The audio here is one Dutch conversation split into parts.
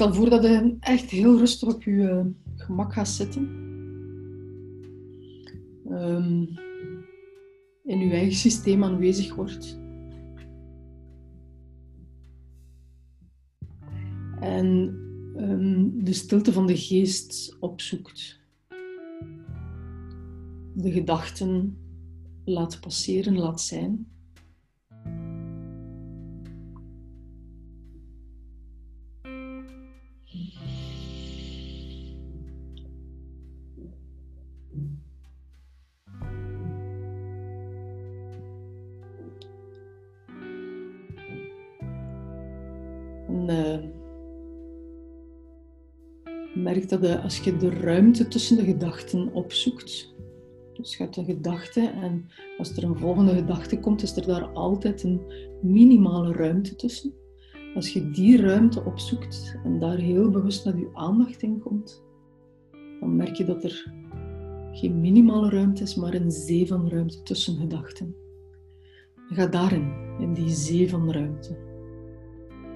stel voor dat je echt heel rustig op je gemak gaat zitten. In je eigen systeem aanwezig wordt. En de stilte van de geest opzoekt. De gedachten laat passeren, laat zijn. Merk dat als je de ruimte tussen de gedachten opzoekt, dus je hebt een gedachte en als er een volgende gedachte komt, is er daar altijd een minimale ruimte tussen. Als je die ruimte opzoekt en daar heel bewust naar je aandacht in komt, dan merk je dat er geen minimale ruimte is, maar een zee van ruimte tussen gedachten. Ga daarin, in die zee van ruimte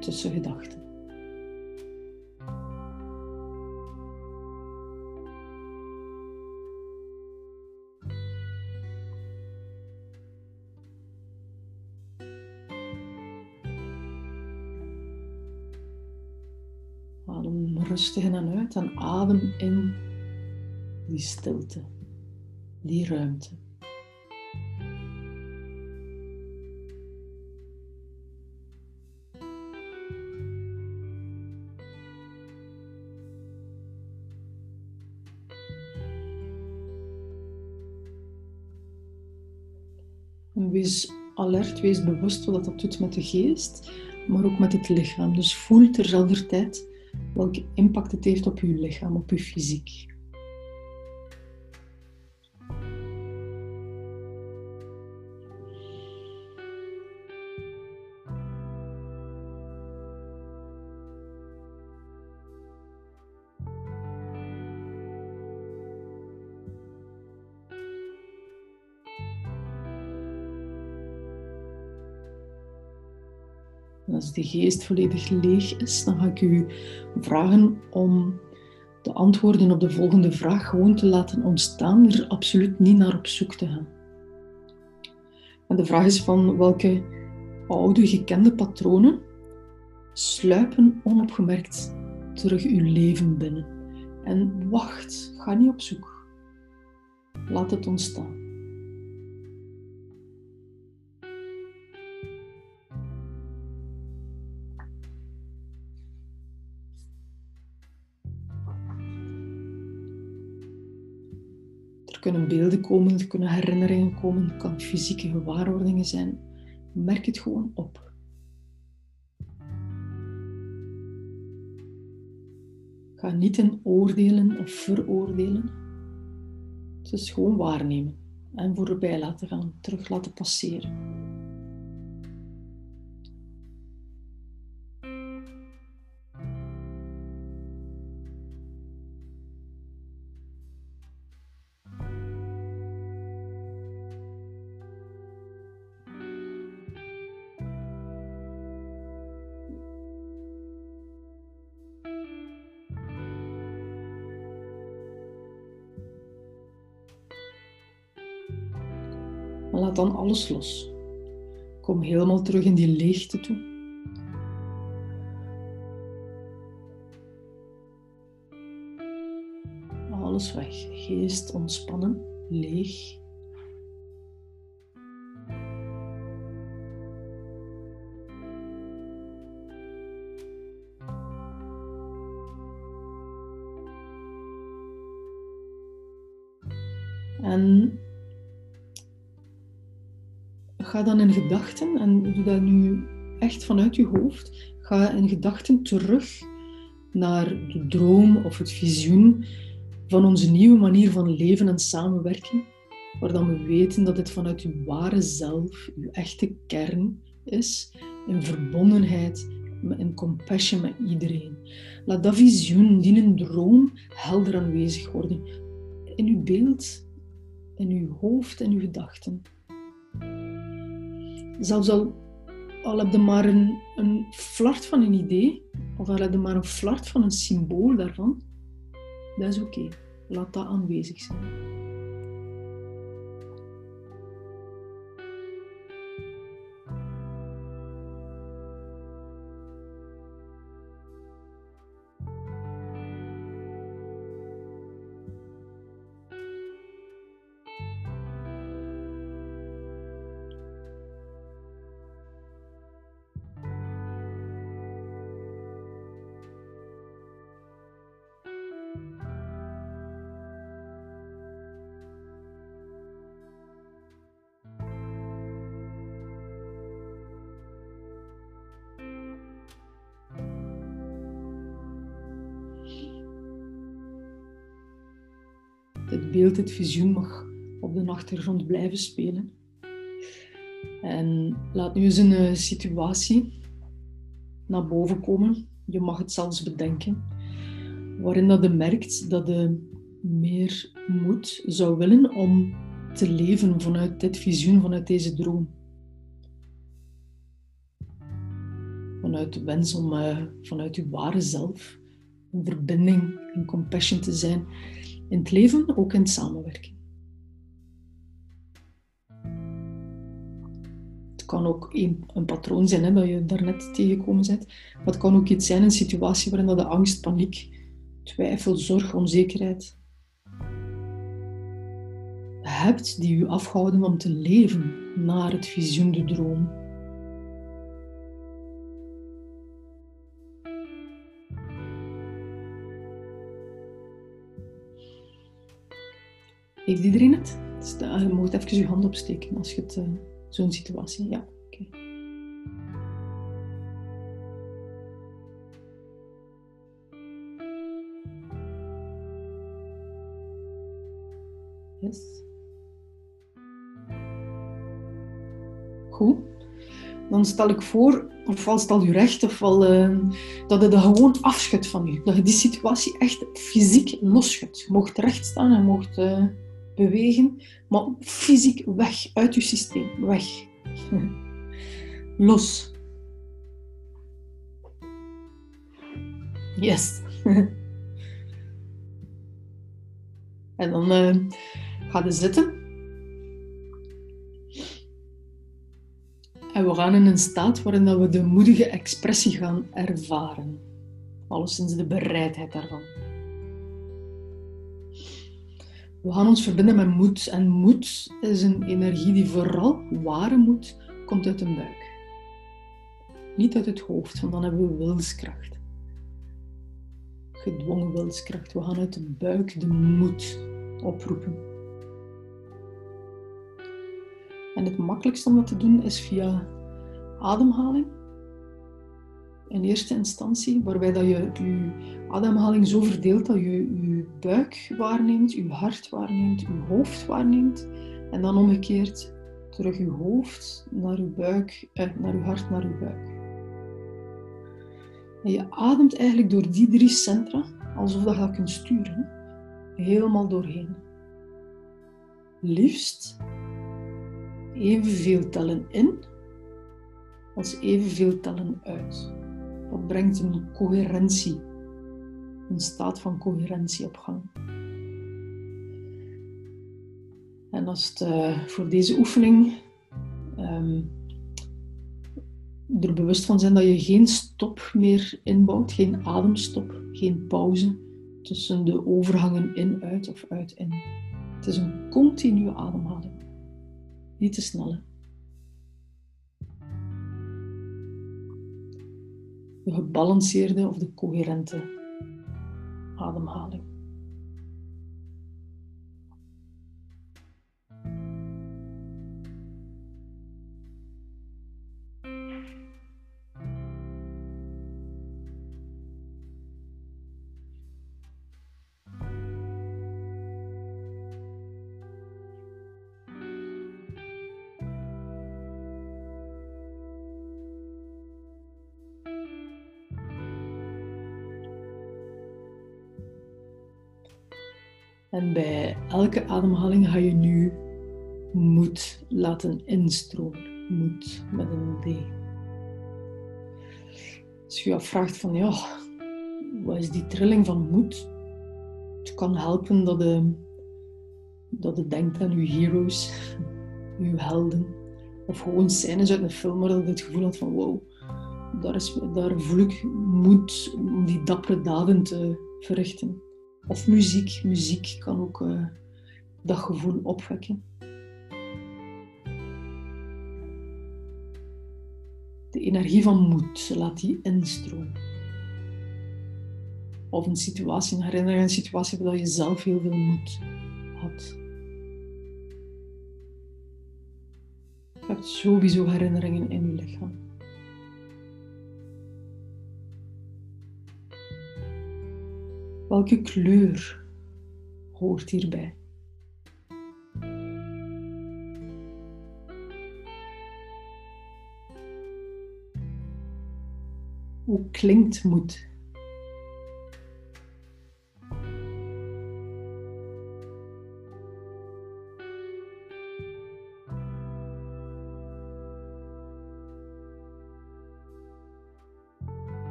tussen gedachten. Adem rustig in en uit en adem in die stilte, die ruimte. En wees alert, wees bewust wat dat doet met de geest, maar ook met het lichaam. Dus voel terzelfde tijd welke impact het heeft op je lichaam, op je fysiek. Als de geest volledig leeg is, dan ga ik u vragen om de antwoorden op de volgende vraag gewoon te laten ontstaan, er absoluut niet naar op zoek te gaan. En de vraag is van welke oude gekende patronen sluipen onopgemerkt terug uw leven binnen. En wacht, ga niet op zoek. Laat het ontstaan. Er kunnen beelden komen, er kunnen herinneringen komen, er kan fysieke gewaarwordingen zijn. Merk het gewoon op. Ga niet in oordelen of veroordelen. Het is gewoon waarnemen en voorbij laten gaan, terug laten passeren. En laat dan alles los. Kom helemaal terug in die leegte toe. Alles weg. Geest ontspannen, leeg. En ga dan in gedachten, en doe dat nu echt vanuit je hoofd, ga in gedachten terug naar de droom of het visioen van onze nieuwe manier van leven en samenwerking, waar dan we weten dat het vanuit je ware zelf, je echte kern is, in verbondenheid, in compassion met iedereen. Laat dat visioen, die droom, helder aanwezig worden. In uw beeld, in uw hoofd, in uw gedachten. Zelfs al heb je maar een flart van een idee, Of al heb je maar een flart van een symbool daarvan. Dat is oké. Laat dat aanwezig zijn. Het beeld, het visioen mag op de achtergrond blijven spelen. En laat nu eens een situatie naar boven komen. Je mag het zelfs bedenken. Waarin dat je merkt dat je meer moed zou willen om te leven vanuit dit visioen, vanuit deze droom. Vanuit de wens om vanuit je ware zelf in verbinding, in compassion te zijn. In het leven, ook in het samenwerking. Het kan ook een patroon zijn, hè, dat je daarnet tegengekomen bent. Maar het kan ook iets zijn, een situatie waarin de angst, paniek, twijfel, zorg, onzekerheid hebt die je afhouden om te leven naar het visioen, de droom. Heeft iedereen het? Je mag even je hand opsteken als je het zo'n situatie... Ja, oké. Okay. Yes. Goed. Dan stel ik voor, ofwel stel je recht, ofwel dat je dat gewoon afschudt van je. Dat je die situatie echt fysiek losschudt. Je mag recht staan en je mag... bewegen, maar fysiek weg, uit je systeem, weg. Los. Yes. En dan ga je zitten. En we gaan in een staat waarin we de moedige expressie gaan ervaren. Alleszins de bereidheid daarvan. We gaan ons verbinden met moed. En moed is een energie die vooral, ware moed, komt uit de buik. Niet uit het hoofd, want dan hebben we wilskracht. Gedwongen wilskracht. We gaan uit de buik de moed oproepen. En het makkelijkste om dat te doen is via ademhaling. In eerste instantie, waarbij dat je je ademhaling zo verdeelt dat je je buik waarneemt, je hart waarneemt, je hoofd waarneemt. En dan omgekeerd terug je hoofd naar je buik, naar je hart, naar je buik. En je ademt eigenlijk door die drie centra, alsof dat je dat kunt sturen, helemaal doorheen. Liefst evenveel tellen in als evenveel tellen uit. Dat brengt een coherentie, een staat van coherentie op gang. En als het voor deze oefening er bewust van zijn dat je geen stop meer inbouwt, geen ademstop, geen pauze tussen de overgangen in-uit of uit-in. Het is een continue ademhaling, niet te snelle. De gebalanceerde of de coherente ademhaling. En bij elke ademhaling ga je nu moed laten instromen. Moed met een D. Als je je afvraagt van ja, wat is die trilling van moed? Het kan helpen dat je denkt aan je heroes, je helden. Of gewoon scènes uit een film waar je het gevoel had van wow, daar voel ik moed om die dappere daden te verrichten. Of muziek. Muziek kan ook dat gevoel opwekken. De energie van moed, ze laat die instromen. Of een situatie, herinner je een situatie waar je zelf heel veel moed had. Je hebt sowieso herinneringen in je lichaam. Welke kleur hoort hierbij? Hoe klinkt moed?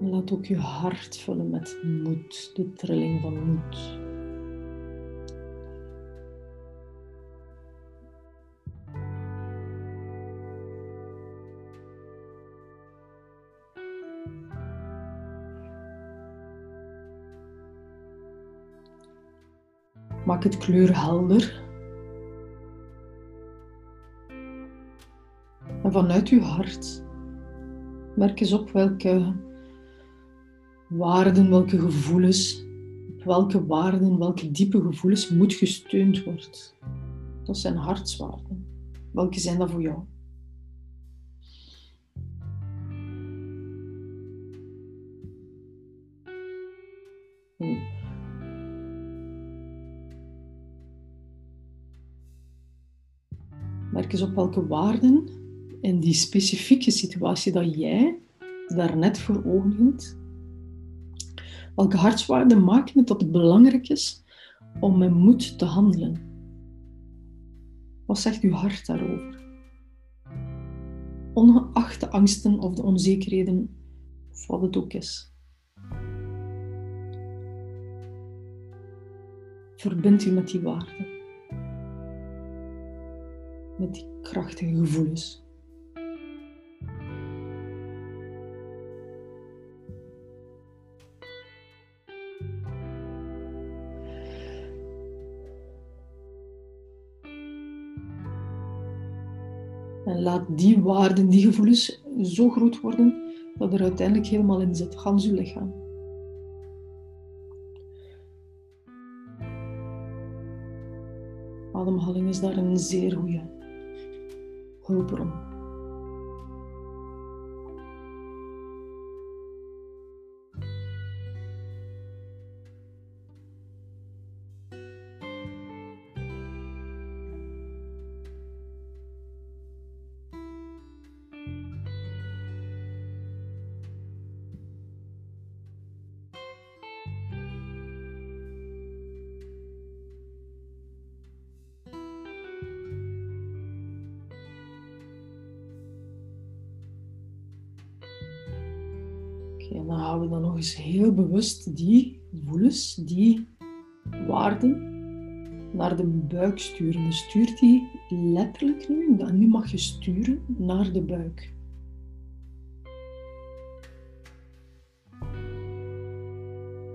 Laat ook je hart vullen met moed, de trilling van moed. Maak het kleur helder. En vanuit je hart merk eens op welke waarden, welke gevoelens, op welke waarden, welke diepe gevoelens moet gesteund worden. Dat zijn hartswaarden. Welke zijn dat voor jou? Merk eens op welke waarden in die specifieke situatie dat jij daarnet voor ogen hield. Welke hartswaarden maken het dat het belangrijk is om met moed te handelen? Wat zegt uw hart daarover? Ongeacht de angsten of de onzekerheden, of wat het ook is. Verbind u met die waarden. Met die krachtige gevoelens. En laat die waarden, die gevoelens zo groot worden dat er uiteindelijk helemaal in zit, gans uw lichaam. Ademhaling is daar een zeer goede hulpbron. En dan gaan we dan nog eens heel bewust die gevoelens, die waarden, naar de buik sturen. Dus stuur die letterlijk nu, dan nu mag je sturen naar de buik.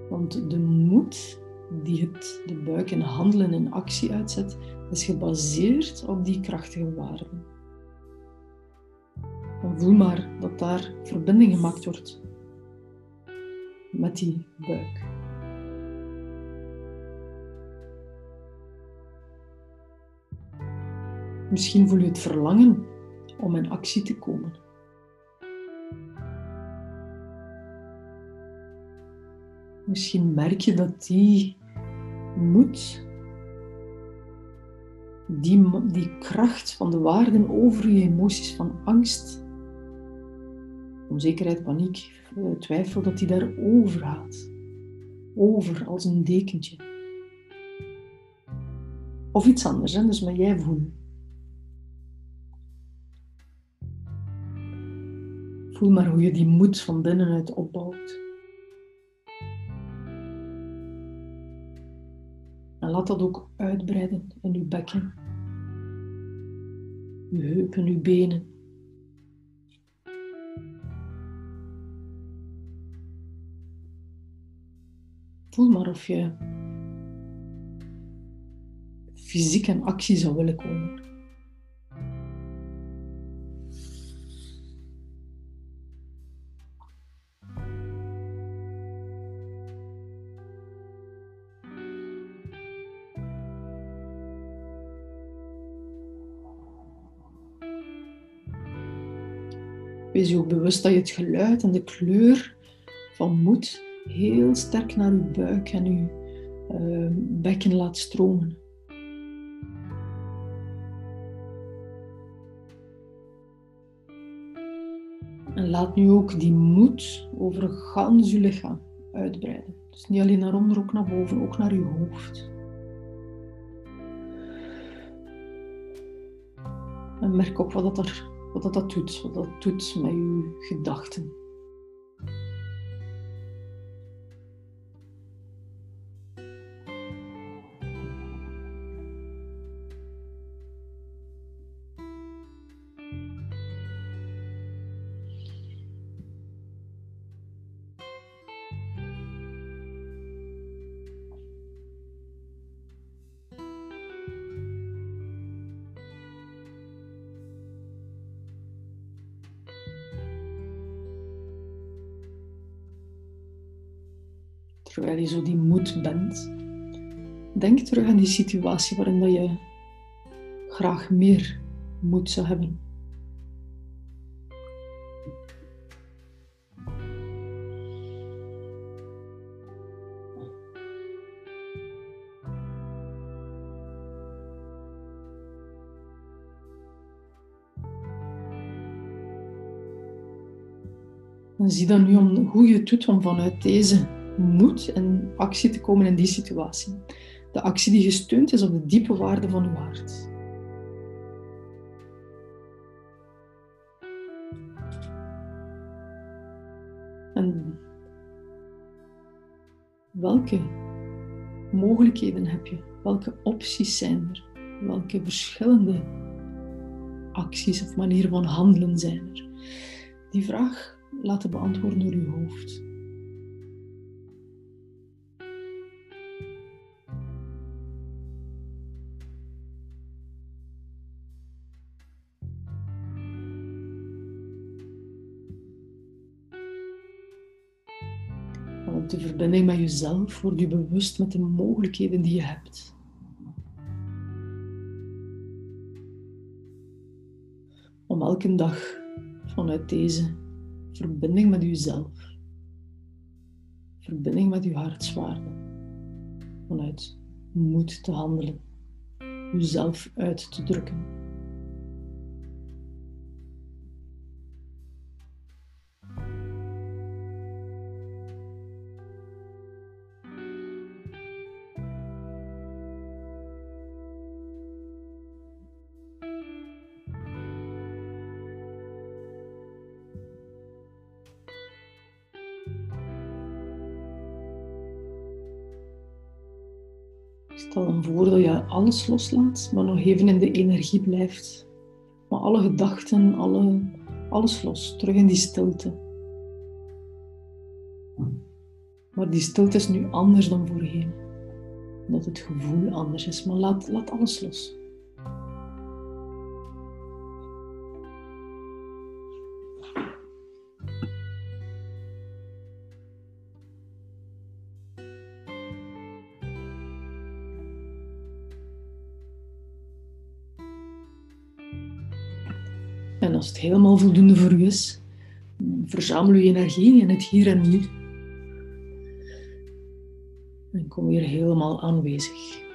Want de moed die het de buik in handelen en actie uitzet, is gebaseerd op die krachtige waarden. En voel maar dat daar verbinding gemaakt wordt. Met die buik. Misschien voel je het verlangen om in actie te komen. Misschien merk je dat die moed, die kracht van de waarden over je emoties van angst, onzekerheid, paniek, twijfel, dat die daarover gaat. Over, als een dekentje. Of iets anders, hè? Dus met jij voelen. gevoel, maar hoe je die moed van binnenuit opbouwt. En laat dat ook uitbreiden in uw bekken, uw heupen, uw benen. Voel maar of je fysiek in actie zou willen komen. Wees je ook bewust dat je het geluid en de kleur van moed heel sterk naar uw buik en uw bekken laat stromen. En laat nu ook die moed over gans uw lichaam uitbreiden. Dus niet alleen naar onder, ook naar boven, ook naar uw hoofd. En merk op wat dat doet met uw gedachten. Terwijl je zo die moed bent, denk terug aan die situatie waarin dat je graag meer moed zou hebben. En zie dan nu hoe je het doet om vanuit deze moed in actie te komen in die situatie. De actie die gesteund is op de diepe waarde van uw hart. En welke mogelijkheden heb je? Welke opties zijn er? Welke verschillende acties of manieren van handelen zijn er? Die vraag laten beantwoorden door uw hoofd. De verbinding met jezelf, word je bewust met de mogelijkheden die je hebt. Om elke dag vanuit deze verbinding met jezelf, verbinding met je hartswaarde, vanuit moed te handelen, jezelf uit te drukken. Stel dan voor dat je alles loslaat, maar nog even in de energie blijft. Maar alle gedachten, alles los, terug in die stilte. Maar die stilte is nu anders dan voorheen. Omdat het gevoel anders is, maar laat alles los. En als het helemaal voldoende voor u is, verzamel uw energie in het hier en nu. En kom weer helemaal aanwezig.